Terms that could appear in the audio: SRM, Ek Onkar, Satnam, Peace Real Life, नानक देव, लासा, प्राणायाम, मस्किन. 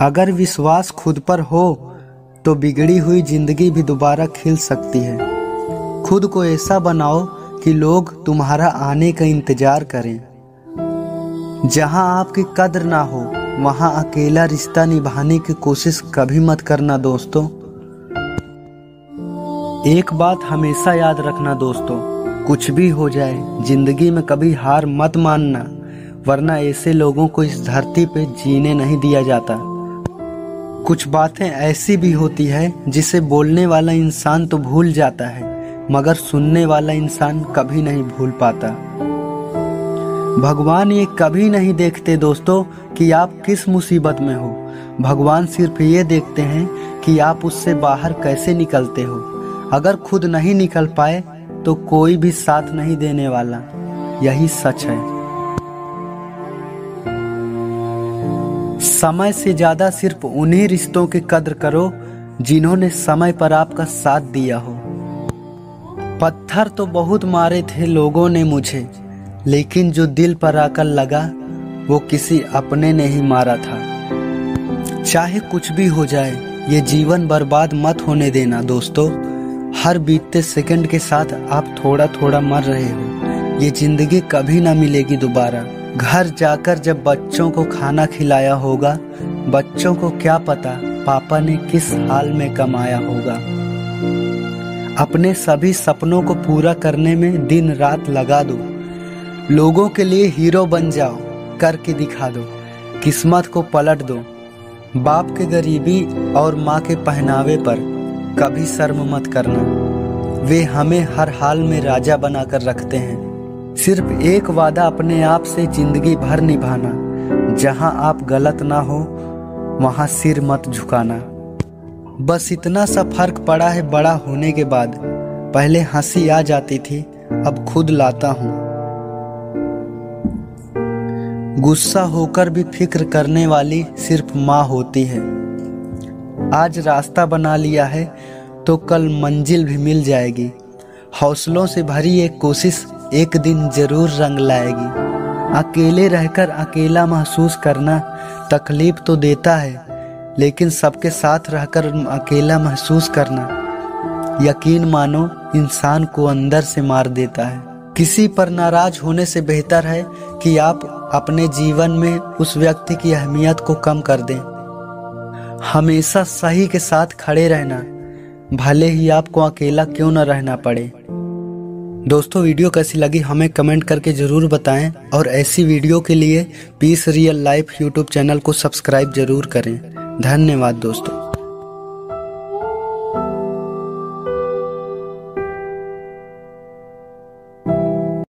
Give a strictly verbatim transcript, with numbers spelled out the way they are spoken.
अगर विश्वास खुद पर हो तो बिगड़ी हुई जिंदगी भी दोबारा खिल सकती है। खुद को ऐसा बनाओ कि लोग तुम्हारा आने का इंतजार करें। जहां आपकी कदर ना हो वहां अकेला रिश्ता निभाने की कोशिश कभी मत करना दोस्तों। एक बात हमेशा याद रखना दोस्तों, कुछ भी हो जाए जिंदगी में कभी हार मत मानना, वरना ऐसे लोगों को इस धरती पे जीने नहीं दिया जाता। कुछ बातें ऐसी भी होती है जिसे बोलने वाला इंसान तो भूल जाता है मगर सुनने वाला इंसान कभी नहीं भूल पाता। भगवान ये कभी नहीं देखते दोस्तों कि आप किस मुसीबत में हो, भगवान सिर्फ ये देखते हैं कि आप उससे बाहर कैसे निकलते हो। अगर खुद नहीं निकल पाए तो कोई भी साथ नहीं देने वाला, यही सच है। समय से ज़्यादा सिर्फ उन्हीं रिश्तों की कद्र करो जिन्होंने समय पर आपका साथ दिया हो। पत्थर तो बहुत मारे थे लोगों ने मुझे, लेकिन जो दिल पर आकर लगा वो किसी अपने ने ही मारा था। चाहे कुछ भी हो जाए ये जीवन बर्बाद मत होने देना दोस्तों। हर बीतते सेकंड के साथ आप थोड़ा थोड़ा मर रहे हो, ये जिंदगी कभी ना मिलेगी दोबारा। घर जाकर जब बच्चों को खाना खिलाया होगा, बच्चों को क्या पता पापा ने किस हाल में कमाया होगा। अपने सभी सपनों को पूरा करने में दिन रात लगा दो, लोगों के लिए हीरो बन जाओ, करके दिखा दो, किस्मत को पलट दो। बाप के गरीबी और माँ के पहनावे पर कभी शर्म मत करना, वे हमें हर हाल में राजा बनाकर रखते हैं। सिर्फ एक वादा अपने आप से जिंदगी भर निभाना, जहां आप गलत ना हो वहां सिर मत झुकाना। बस इतना सा फर्क पड़ा है बड़ा होने के बाद। पहले हंसी आ जाती थी, अब खुद लाता हूं। गुस्सा होकर भी फिक्र करने वाली सिर्फ माँ होती है। आज रास्ता बना लिया है तो कल मंजिल भी मिल जाएगी। हौसलों से भरी एक कोशिश एक दिन जरूर रंग लाएगी। अकेले रहकर अकेला महसूस करना तकलीफ तो देता है, लेकिन सबके साथ रहकर अकेला महसूस करना यकीन मानो इंसान को अंदर से मार देता है। किसी पर नाराज होने से बेहतर है कि आप अपने जीवन में उस व्यक्ति की अहमियत को कम कर दें। हमेशा सही के साथ खड़े रहना, भले ही आपको अकेला क्यों न रहना पड़े। दोस्तों वीडियो कैसी लगी हमें कमेंट करके ज़रूर बताएं और ऐसी वीडियो के लिए peace real life YouTube channel को सब्सक्राइब ज़रूर करें। धन्यवाद दोस्तों।